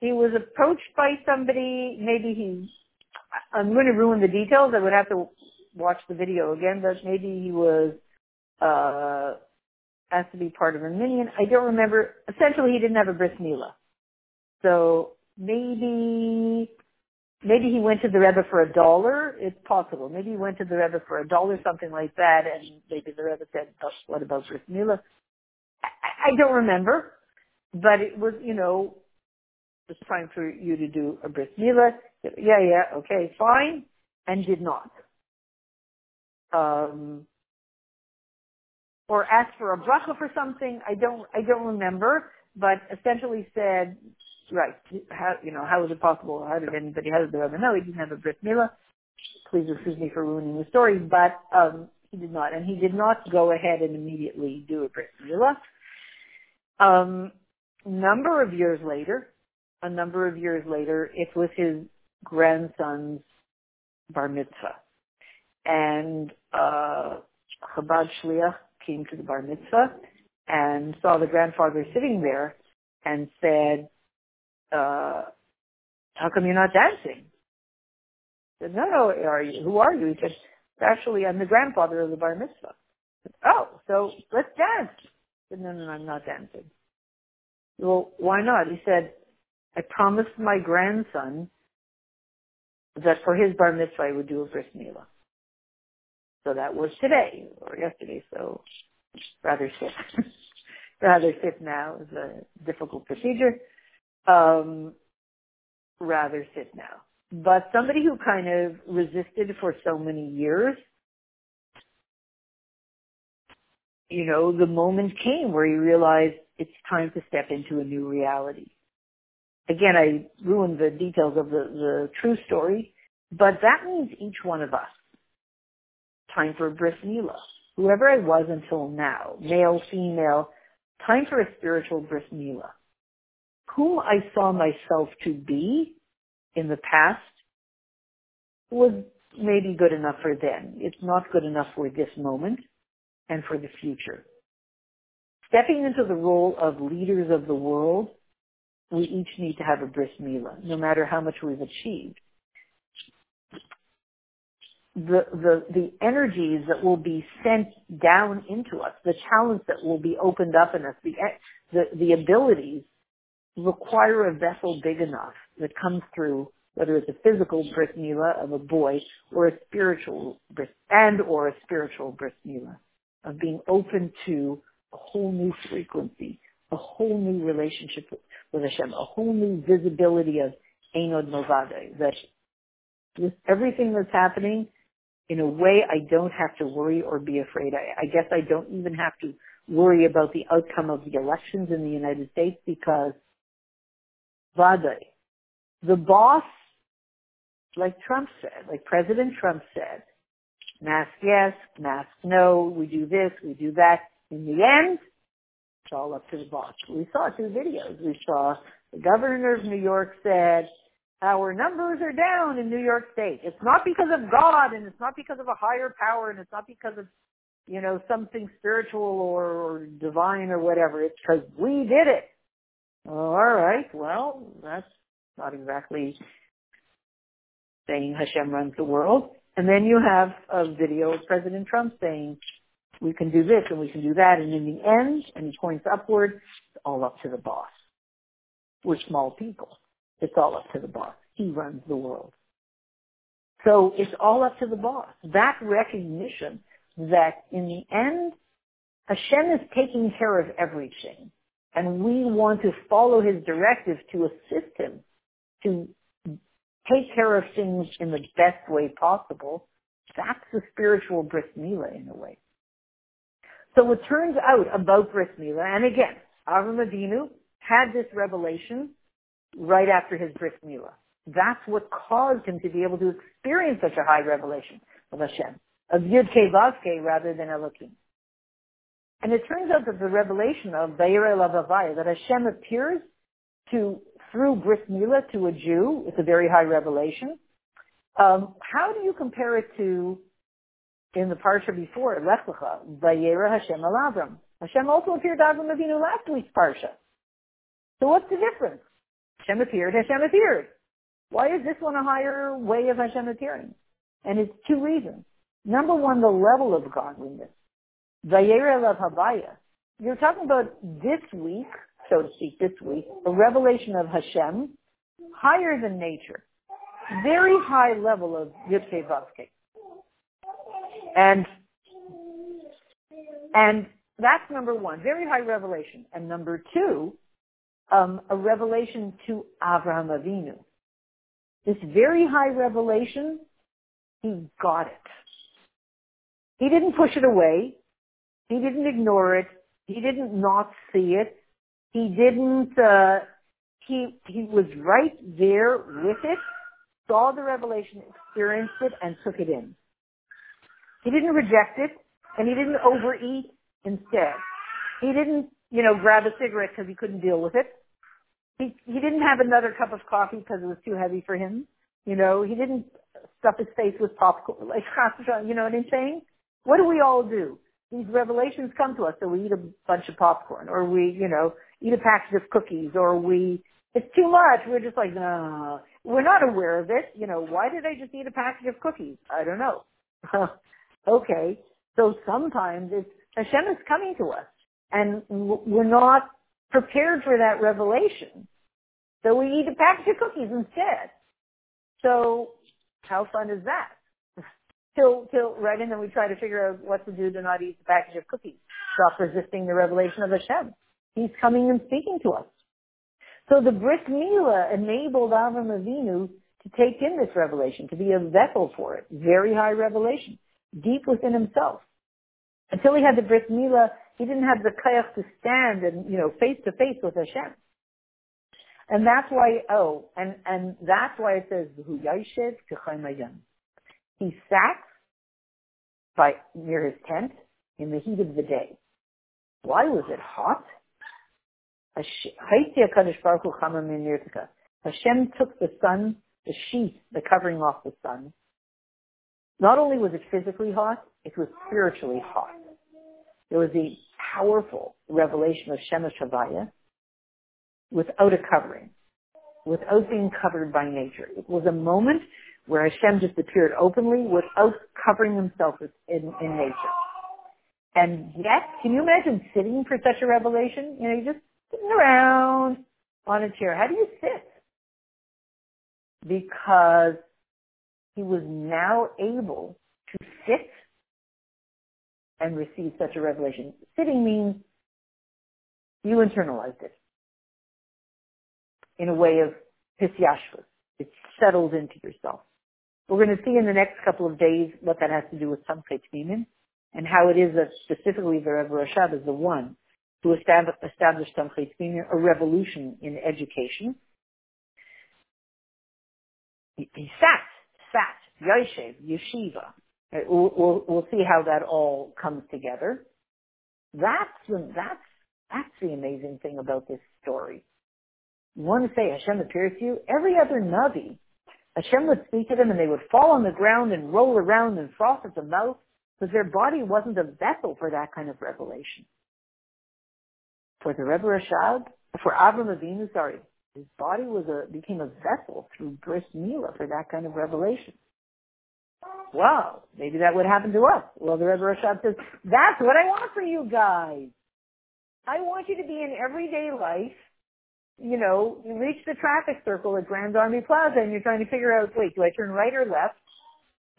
he was approached by somebody, maybe he, I'm going to ruin the details, I would have to watch the video again, but maybe he was uh, asked to be part of a minion. I don't remember. Essentially he didn't have a Brit Milah. So maybe, maybe he went to the Rebbe for a dollar. It's possible. Maybe he went to the Rebbe for a dollar, something like that, and maybe the Rebbe said, oh, what about Brit Milah? I, I don't remember, but it was, you know, it's time for you to do a Brit Milah. Yeah, yeah, okay, fine, and did not. Um, or asked for a bracha for something. I don't, I don't remember, but essentially said, right, how, you know, how is it possible? How did anybody, how did the Rebbe know? He didn't have a Brit Milah. Please excuse me for ruining the story, but um, he did not. And he did not go ahead and immediately do a Brit Milah. Um, number of years later, a number of years later, it was his grandson's bar mitzvah. And uh, Chabad Shliach came to the bar mitzvah and saw the grandfather sitting there and said, Uh, how come you're not dancing? I said, no, no, are you? Who are you? He said, actually, I'm the grandfather of the bar mitzvah. Said, oh, so let's dance. I said, no, no, no, I'm not dancing. Said, well, why not? He said, I promised my grandson that for his bar mitzvah I would do a Brit Milah. So that was today, or yesterday, so rather stiff. rather stiff now is a difficult procedure. Um, rather sit now. But somebody who kind of resisted for so many years, you know, the moment came where he realized it's time to step into a new reality. Again, I ruined the details of the, the true story, but that means each one of us. Time for a Brit Milah. Whoever I was until now, male, female, time for a spiritual Brit Milah. Whom I saw myself to be in the past was maybe good enough for then. It's not good enough for this moment and for the future. Stepping into the role of leaders of the world, we each need to have a Brit Milah, no matter how much we've achieved. The, the, the energies that will be sent down into us, the talents that will be opened up in us, the, the, the abilities, require a vessel big enough that comes through, whether it's a physical Brit Milah of a boy or a spiritual Brit, and or a spiritual Brit Milah of being open to a whole new frequency, a whole new relationship with, with Hashem, a whole new visibility of Einod Novade, that with everything that's happening, in a way I don't have to worry or be afraid. I, I guess I don't even have to worry about the outcome of the elections in the United States because the boss, like Trump said, like President Trump said, mask yes, mask no, we do this, we do that. In the end, it's all up to the boss. We saw two videos. We saw the governor of New York said, our numbers are down in New York State. It's not because of God, and it's not because of a higher power, and it's not because of, you know, something spiritual or, or divine or whatever. It's because we did it. All right, well, that's not exactly saying Hashem runs the world. And then you have a video of President Trump saying, we can do this and we can do that. And in the end, and he points upward, it's all up to the boss. We're small people. It's all up to the boss. He runs the world. So it's all up to the boss. That recognition that in the end, Hashem is taking care of everything, and we want to follow his directive to assist him to take care of things in the best way possible. That's the spiritual Brit Milah in a way. So it turns out about Brit Milah, and again, Avraham Avinu had this revelation right after his Brit Milah. That's what caused him to be able to experience such a high revelation of Hashem, of Yud-Kei Vav-Kei rather than Elohim. And it turns out that the revelation of Vayera elav Hashem, that Hashem appears to, through Brit Milah to a Jew, it's a very high revelation. Um, how do you compare it to, in the parsha before, Lech Lecha, Vayera Hashem el Avram? Hashem also appeared to Avraham Avinu last week's parsha. So what's the difference? Hashem appeared, Hashem appeared. Why is this one a higher way of Hashem appearing? And it's two reasons. Number one, the level of godliness. Vayera elav Havaya. You're talking about this week, so to speak, this week, a revelation of Hashem, higher than nature. Very high level of Yud-Kei Vav-Kei. And, and that's number one, very high revelation. And number two, um, a revelation to Avraham Avinu. This very high revelation, he got it. He didn't push it away. He didn't ignore it. He didn't not see it. He didn't, uh, he, he was right there with it. Saw the revelation, experienced it, and took it in. He didn't reject it, and he didn't overeat instead. He didn't, you know, grab a cigarette because he couldn't deal with it. He, he didn't have another cup of coffee because it was too heavy for him. You know, he didn't stuff his face with popcorn, like, you know what I'm saying? What do we all do? These revelations come to us, so we eat a bunch of popcorn, or we, you know, eat a package of cookies, or we, it's too much. We're just like, no. We're not aware of it. You know, why did I just eat a package of cookies? I don't know. Okay. So sometimes it's, Hashem is coming to us and we're not prepared for that revelation. So we eat a package of cookies instead. So how fun is that? till, till, right? And then we try to figure out what to do to not eat the package of cookies. Stop resisting the revelation of Hashem. He's coming and speaking to us. So the Brit Milah enabled Avraham Avinu to take in this revelation, to be a vessel for it. Very high revelation, deep within himself. Until he had the Brit Milah, he didn't have the koyach to stand and, you know, face to face with Hashem. And that's why, oh, and, and that's why it says, Hu Yaishev K'chaim Hayam. He sat by, near his tent in the heat of the day. Why was it hot? Hashem took the sun, the sheath, the covering off the sun. Not only was it physically hot, it was spiritually hot. There was a powerful revelation of Shemesh Havaya without a covering, without being covered by nature. It was a moment where Hashem just appeared openly without covering himself in, in nature. And yet, can you imagine sitting for such a revelation? You know, you just sitting around on a chair. How do you sit? Because he was now able to sit and receive such a revelation. Sitting means you internalized it in a way of hisyashvus. It's settled into yourself. We're going to see in the next couple of days what that has to do with Samach to Samach and how it is that specifically the Rebbe Rashab is the one to establish, establish Tzemach Tzedek, a revolution in education. He, he sat, sat, Yoshev, Yeshiva. We'll, we'll, we'll see how that all comes together. That's, that's, that's the amazing thing about this story. You want to say Hashem appears to you? Every other Navi, Hashem would speak to them and they would fall on the ground and roll around and froth at the mouth because their body wasn't a vessel for that kind of revelation. For the Rebbe Rashab, for Avraham Avinu, sorry, his body was a became a vessel through Brit Milah for that kind of revelation. Wow, maybe that would happen to us. Well, the Rebbe Rashab says, that's what I want for you guys. I want you to be in everyday life you know, you reach the traffic circle at Grand Army Plaza and you're trying to figure out, wait, do I turn right or left?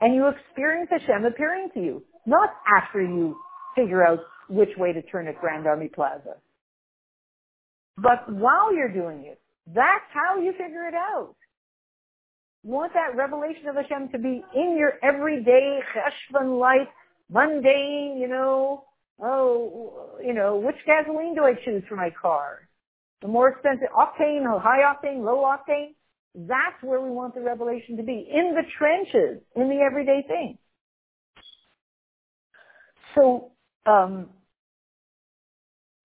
And you experience Hashem appearing to you, not after you figure out which way to turn at Grand Army Plaza. But while you're doing it, that's how you figure it out. You want that revelation of Hashem to be in your everyday Cheshvan life, mundane, you know, oh, you know, which gasoline do I choose for my car? The more expensive, octane, or high octane, low octane, that's where we want the revelation to be, in the trenches, in the everyday thing. So, um,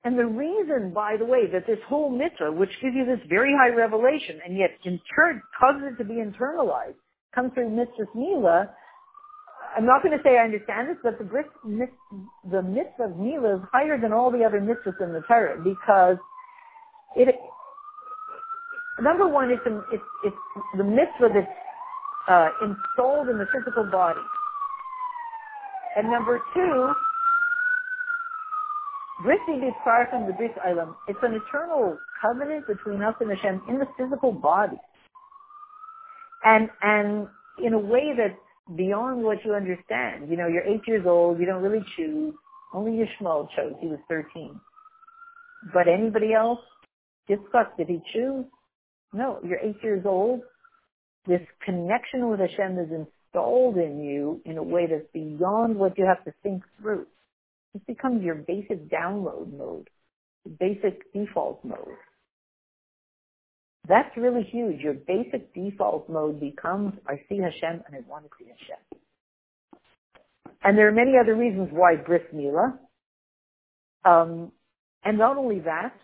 and the reason, by the way, that this whole mitzvah, which gives you this very high revelation, and yet in turn causes it to be internalized, comes through Brit Milah. I'm not going to say I understand this, but the Brit, the mitzvah of Milah is higher than all the other mitzvahs in the Torah, because it, number one, it's, an, it's, it's the mitzvah that's uh, installed in the physical body. And number two, Brit Milah from the Brit Olam, it's an eternal covenant between us and Hashem in the physical body. And, and in a way that's beyond what you understand. You know, you're eight years old, you don't really choose. Only Yishmael chose, he was thirteen. But anybody else? Yitzchak, did he choose? No, you're eight years old. This connection with Hashem is installed in you in a way that's beyond what you have to think through. This becomes your basic download mode, basic default mode. That's really huge. Your basic default mode becomes, I see Hashem and I want to see Hashem. And there are many other reasons why Brit Milah. Um, and not only that,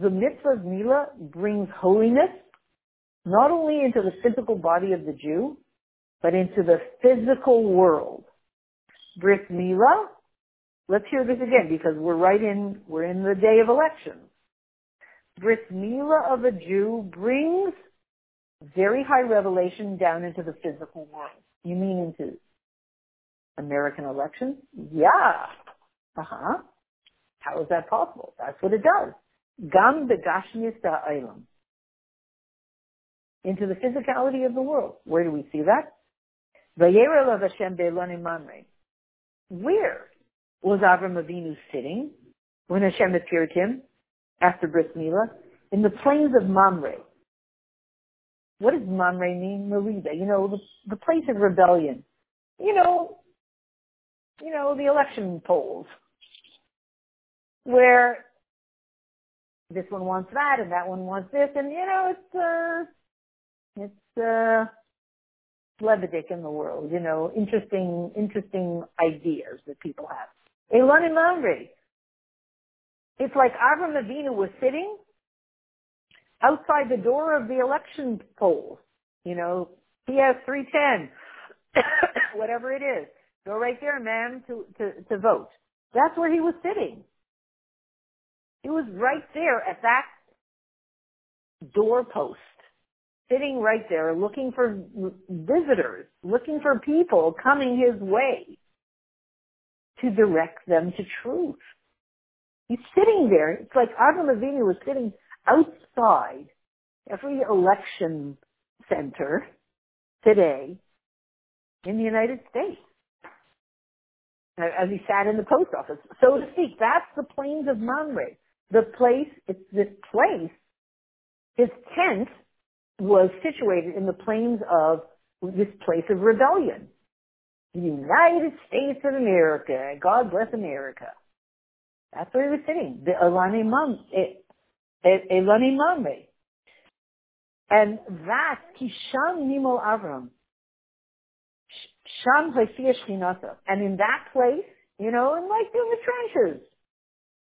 the mitzvah of Milah brings holiness not only into the physical body of the Jew, but into the physical world. Brit Milah, let's hear this again because we're right in, we're in the day of elections. Brit Milah of a Jew brings very high revelation down into the physical world. You mean into American elections? Yeah. Uh-huh. How is that possible? That's what it does. Gam begashmius ha'olam, into the physicality of the world. Where do we see that? Vayera elav Hashem be'elonim mamre. Where was Avraham Avinu sitting when Hashem appeared to him after Brit Milah? In the plains of Mamre. What does Mamre mean? Meribah. You know, the, the place of rebellion. You know, you know, the election polls where this one wants that, and that one wants this, and you know it's uh, it's uh, Levitic in the world. You know, interesting, interesting ideas that people have. Elonim Mamre. It's like Avraham Avinu was sitting outside the door of the election polls. You know, P S three ten, whatever it is. Go right there, ma'am, to, to to vote. That's where he was sitting. It was right there at that doorpost, sitting right there, looking for visitors, looking for people coming his way to direct them to truth. He's sitting there. It's like Avraham Avinu was sitting outside every election center today in the United States, as he sat in the post office, so to speak. That's the plains of Mamre. The place, it's this place, his tent was situated in the plains of this place of rebellion. The United States of America, God bless America. That's where he was sitting, the Elani Mamre. And that, Kisham Nimol Avram, Sham Haifiya Shchinata. And in that place, you know, and like in the trenches,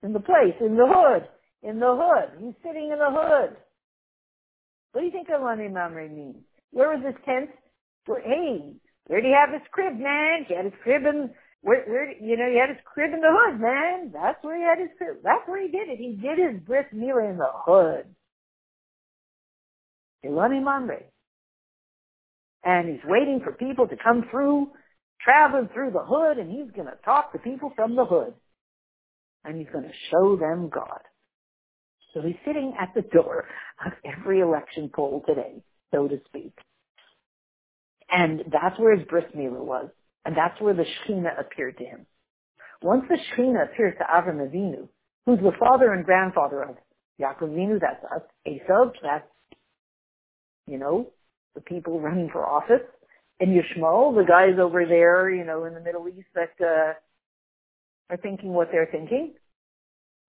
in the place, in the hood, in the hood. He's sitting in the hood. What do you think Elani Mamre means? Where was his tent? Well, hey, where do you have his crib, man? He had his crib in, where, where, you know, he had his crib in the hood, man. That's where he had his crib. That's where he did it. He did his Brit Milah in the hood. Elani Mamre. And he's waiting for people to come through, traveling through the hood, and he's going to talk to people from the hood. And he's going to show them God. So he's sitting at the door of every election poll today, so to speak. And that's where his Brit Milah was. And that's where the Shekhinah appeared to him. Once the Shekhinah appears to Avraham Avinu, who's the father and grandfather of Yaakov Avinu, that's us, Esav, that's, you know, the people running for office, and Yishmael, the guys over there, you know, in the Middle East that uh, are thinking what they're thinking.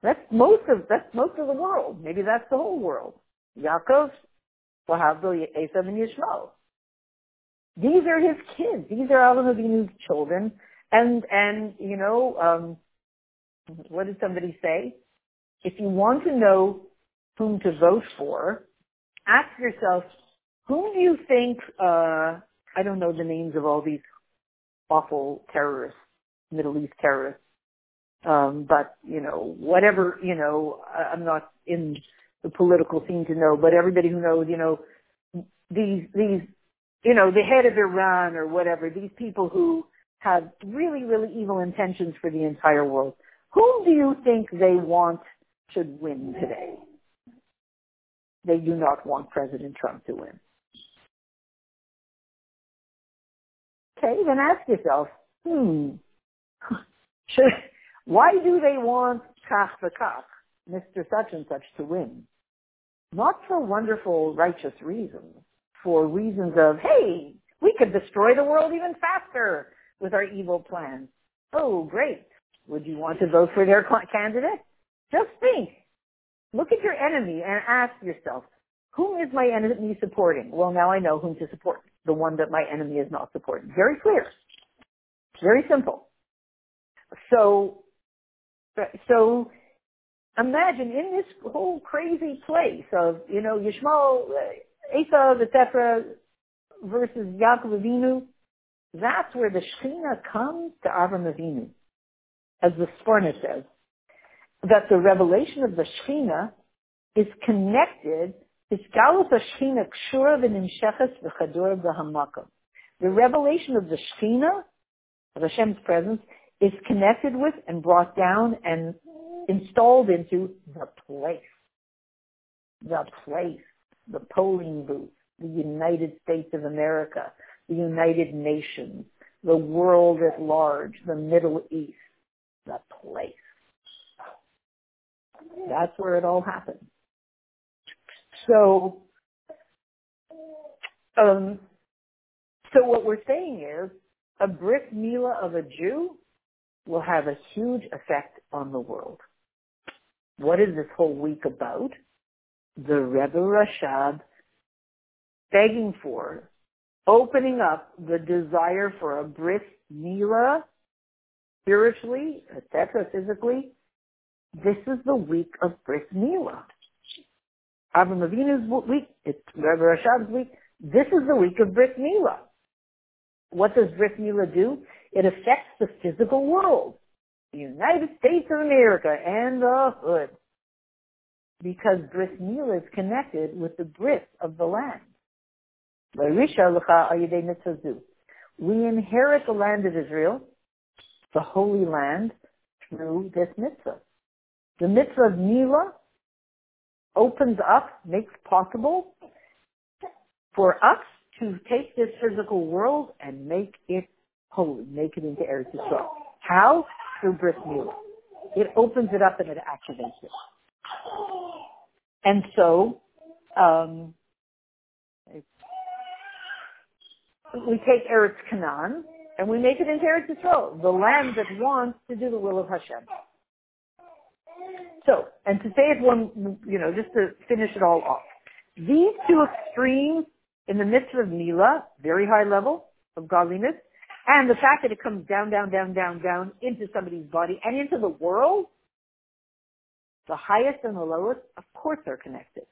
That's most of that's most of the world. Maybe that's the whole world. Yaakov, Lahavdil, Esav, and Yishmael. These are his kids. These are Avraham Avinu's children. And, and you know, um, what did somebody say? If you want to know whom to vote for, ask yourself, who do you think, uh, I don't know the names of all these awful terrorists, Middle East terrorists, um, but, you know, whatever, you know, I'm not in the political scene to know, but everybody who knows, you know, these, these, you know, the head of Iran or whatever, these people who have really, really evil intentions for the entire world. Whom do you think they want should win today? They do not want President Trump to win. Okay, then ask yourself, hmm, should, why do they want Kach V'Kach, Mister Such and Such, to win? Not for wonderful, righteous reasons. For reasons of, hey, we could destroy the world even faster with our evil plans. Oh, great. Would you want to vote for their candidate? Just think. Look at your enemy and ask yourself, whom is my enemy supporting? Well, now I know whom to support, the one that my enemy is not supporting. Very clear. Very simple. So, so imagine in this whole crazy place of, you know, Yishmael, Esav, et cetera, versus Yaakov Avinu, that's where the Shekhinah comes to Avraham Avinu. As the Sforna says, that the revelation of the Shekhinah is connected, the revelation of the Shekhinah, of Hashem's presence, is connected with and brought down and installed into the place. The place. The polling booth, the United States of America, the United Nations, the world at large, the Middle East, the place. That's where it all happens. So, um, so what we're saying is a Brit Milah of a Jew will have a huge effect on the world. What is this whole week about? The Rebbe Rashab begging for, opening up the desire for a Brit Milah, spiritually, et cetera, physically. This is the week of Brit Milah. Avraham Avinu's week, it's Rebbe Rashab's week. This is the week of Brit Milah. What does Brit Milah do? It affects the physical world, the United States of America, and the hood. Because Brit Milah is connected with the Brit of the land. We inherit the land of Israel, the Holy Land, through this mitzvah. The mitzvah of Milah opens up, makes possible for us to take this physical world and make it holy, make it into Eretz Yisrael. How? Through Brit Milah. It opens it up and it activates it. And so, um, we take Eretz Canaan and we make it into Eretz Yisrael, the land that wants to do the will of Hashem. So, and to say it one, you know, just to finish it all off, these two extremes in the midst of Milah, very high level of godliness, and the fact that it comes down, down, down, down, down into somebody's body and into the world, the highest and the lowest, of course, are connected.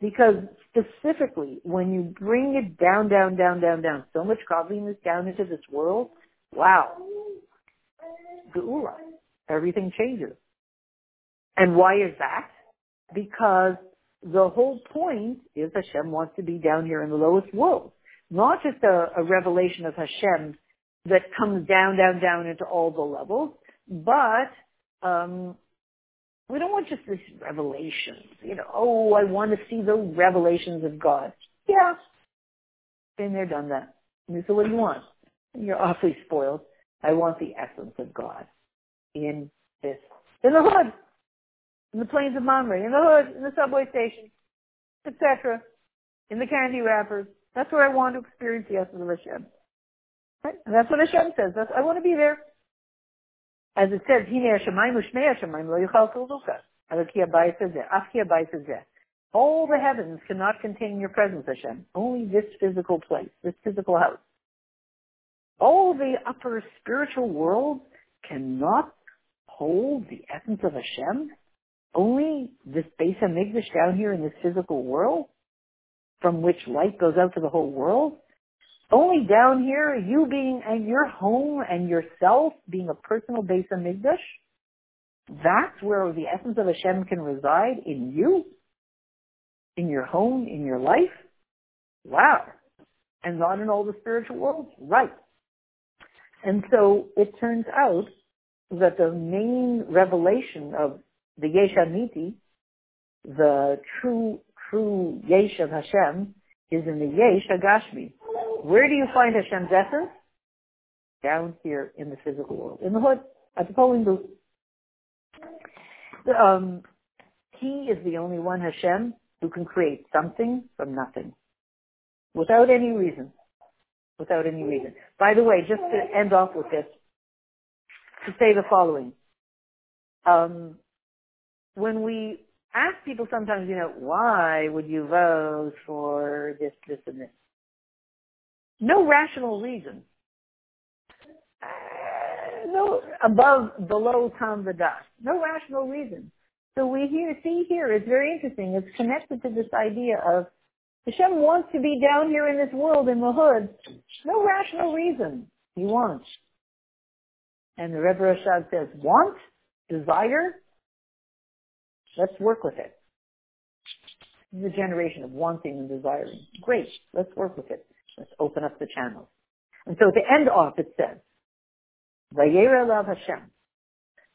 Because specifically, when you bring it down, down, down, down, down, so much godliness down into this world, wow, Geula, everything changes. And why is that? Because the whole point is Hashem wants to be down here in the lowest world. Not just a, a revelation of Hashem that comes down, down, down into all the levels, but um We don't want just these revelations. You know, oh, I want to see the revelations of God. Yeah. Been there, done that. And you say, what do you want? And you're awfully spoiled. I want the essence of God in this, in the hood, in the plains of Mamre, in the hood, in the subway station, et cetera, in the candy wrappers. That's where I want to experience the essence of Hashem. Right? And that's what Hashem says. That's, I want to be there. As it says, Hinei Hashemayim u'shnei Hashemayim lo yuchal kol duka. Eloki Abai says that. Afki Abai says that. All the heavens cannot contain your presence, Hashem. Only this physical place, this physical house. All the upper spiritual world cannot hold the essence of Hashem. Only this Beis Hamikdash down here in this physical world, from which light goes out to the whole world. Only down here, you being and your home and yourself being a personal Beis Hamikdash, that's where the essence of Hashem can reside in you, in your home, in your life. Wow. And not in all the spiritual worlds? Right. And so it turns out that the main revelation of the Yesh Amiti, the true, true Yesh of Hashem, is in the Yesh HaGashmi. Where do you find Hashem's essence? Down here in the physical world. In the hood, at the polling booth. Um, he is the only one, Hashem, who can create something from nothing. Without any reason. Without any reason. By the way, just to end off with this, to say the following. Um, when we ask people sometimes, you know, why would you vote for this, this, and this? No rational reason. Uh, no above, below, tam v'das. No rational reason. So we here, see here, it's very interesting. It's connected to this idea of Hashem wants to be down here in this world, in the hood. No rational reason. He wants. And the Rebbe Rashab says, want? Desire? Let's work with it. This is a generation of wanting and desiring. Great. Let's work with it. Let's open up the channels. And so to end off, it says, Vayera elav Hashem.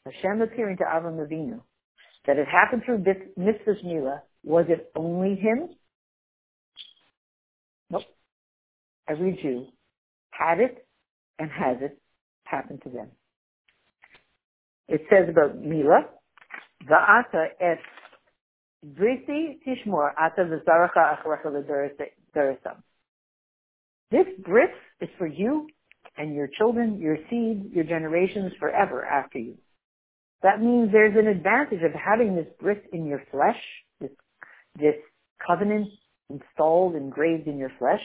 Hashem appearing to Avraham Avinu. That it happened through Brit Milah. Was it only him? Nope. Every Jew had it and has it happen to them. It says about Milah, Va'ata et briti tishmor ata v'zaracha achracha l'derasam. This bris is for you and your children, your seed, your generations forever after you. That means there's an advantage of having this bris in your flesh, this, this covenant installed, engraved in your flesh,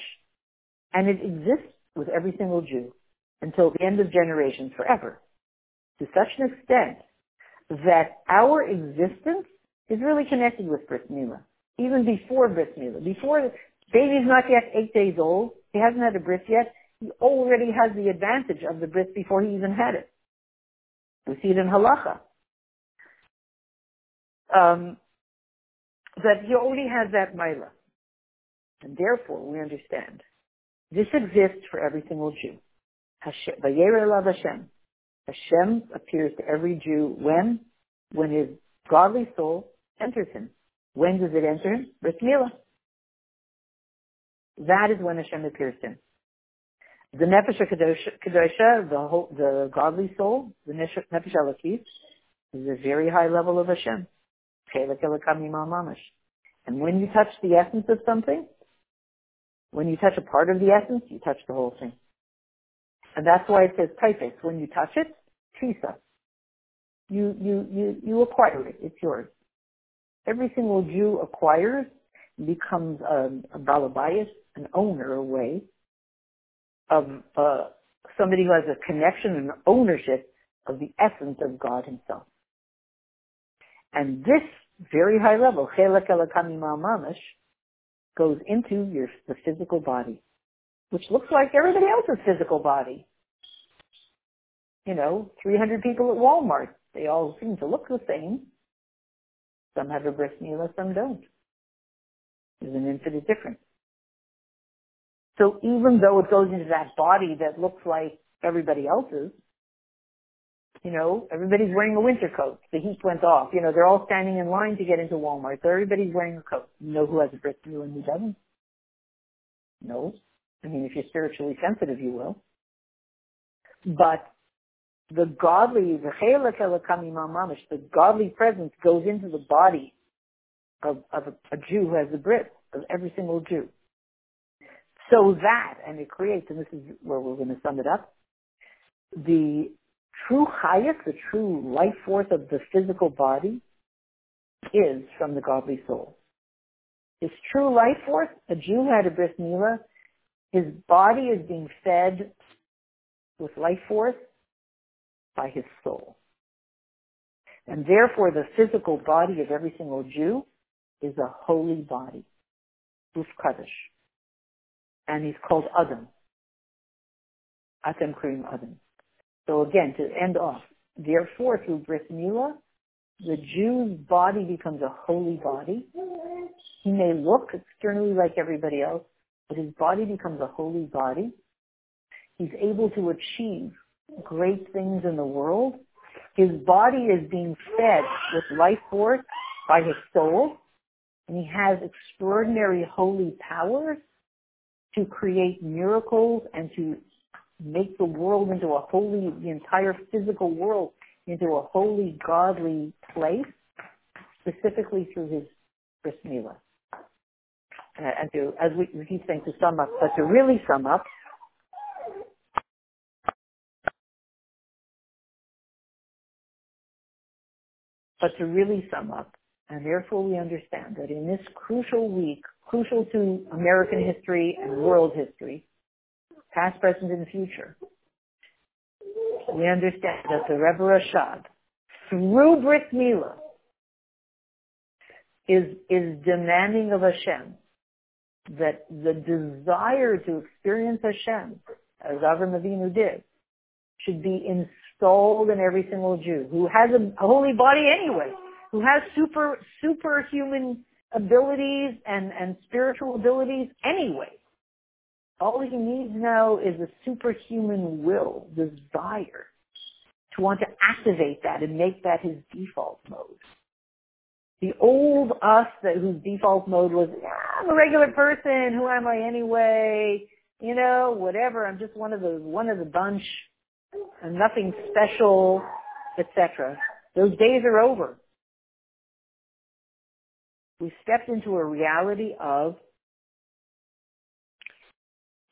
and it exists with every single Jew until the end of generations forever, to such an extent that our existence is really connected with Brit Milah, even before Brit Milah. Before the baby's not yet eight days old, he hasn't had a bris yet, he already has the advantage of the bris before he even had it. We see it in halacha. Um, that he already has that milah. And therefore, we understand, this exists for every single Jew. Vayera elav Hashem. Hashem appears to every Jew when? When his godly soul enters him. When does it enter him? Brit Milah. That is when Hashem appears to him. The nefesh kadosha, the, whole, the godly soul, the nefesh alakis, is a very high level of Hashem. And when you touch the essence of something, when you touch a part of the essence, you touch the whole thing. And that's why it says preface. When you touch it, tisa. You, you, you, you acquire it. It's yours. Every single Jew acquires, becomes a, a balabayas, an owner, a way, of uh, somebody who has a connection and ownership of the essence of God himself. And this very high level, chelak elakami ma'amamash, goes into your, the physical body, which looks like everybody else's physical body. You know, three hundred people at Walmart, they all seem to look the same. Some have a bris milah, some don't. There's an infinite difference. So even though it goes into that body that looks like everybody else's, You know, everybody's wearing a winter coat. The heat went off. You know, they're all standing in line to get into Walmart. So everybody's wearing a coat. You know who has a Brit Milah and who doesn't? No. I mean, if you're spiritually sensitive, you will. But the godly, the godly presence goes into the body of, of a, a Jew who has the Brit, of every single Jew. So that, and it creates, and this is where we're going to sum it up, the true chayas, the true life force of the physical body is from the godly soul. His true life force, a Jew had a Brit Milah, his body is being fed with life force by his soul. And therefore the physical body of every single Jew is a holy body, Guf Kadosh. And he's called Adam. Atem Krim Adam. So again, to end off, therefore through Brit Milah, the Jew's body becomes a holy body. He may look externally like everybody else, but his body becomes a holy body. He's able to achieve great things in the world. His body is being fed with life force by his soul, and he has extraordinary holy powers to create miracles and to make the world into a holy, the entire physical world into a holy, godly place, specifically through his Brit Milah. And to, as we keep saying, to sum up, but to really sum up, But to really sum up, and therefore we understand that in this crucial week, crucial to American history and world history, past, present, and future, we understand that the Rebbe Rashab, through Brit Milah, is, is demanding of Hashem that the desire to experience Hashem, as Avraham Avinu did, should be in soul in every single Jew who has a holy body anyway, who has super superhuman abilities and, and spiritual abilities anyway. All he needs now is a superhuman will, desire, to want to activate that and make that his default mode. The old us that whose default mode was, ah, I'm a regular person, who am I anyway? You know, whatever, I'm just one of the one of the bunch. And nothing special, et cetera. Those days are over. We stepped into a reality of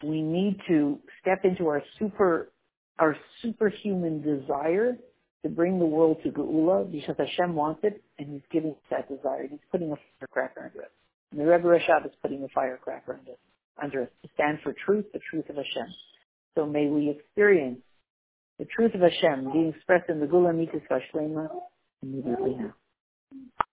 we need to step into our super, our superhuman desire to bring the world to Geula because Hashem wants it, and He's giving us that desire. He's putting a firecracker under us. And the Rebbe Rashab is putting a firecracker under us, under us to stand for truth, the truth of Hashem. So may we experience the truth of Hashem being expressed in the Geula Mitzvah Shlema immediately now.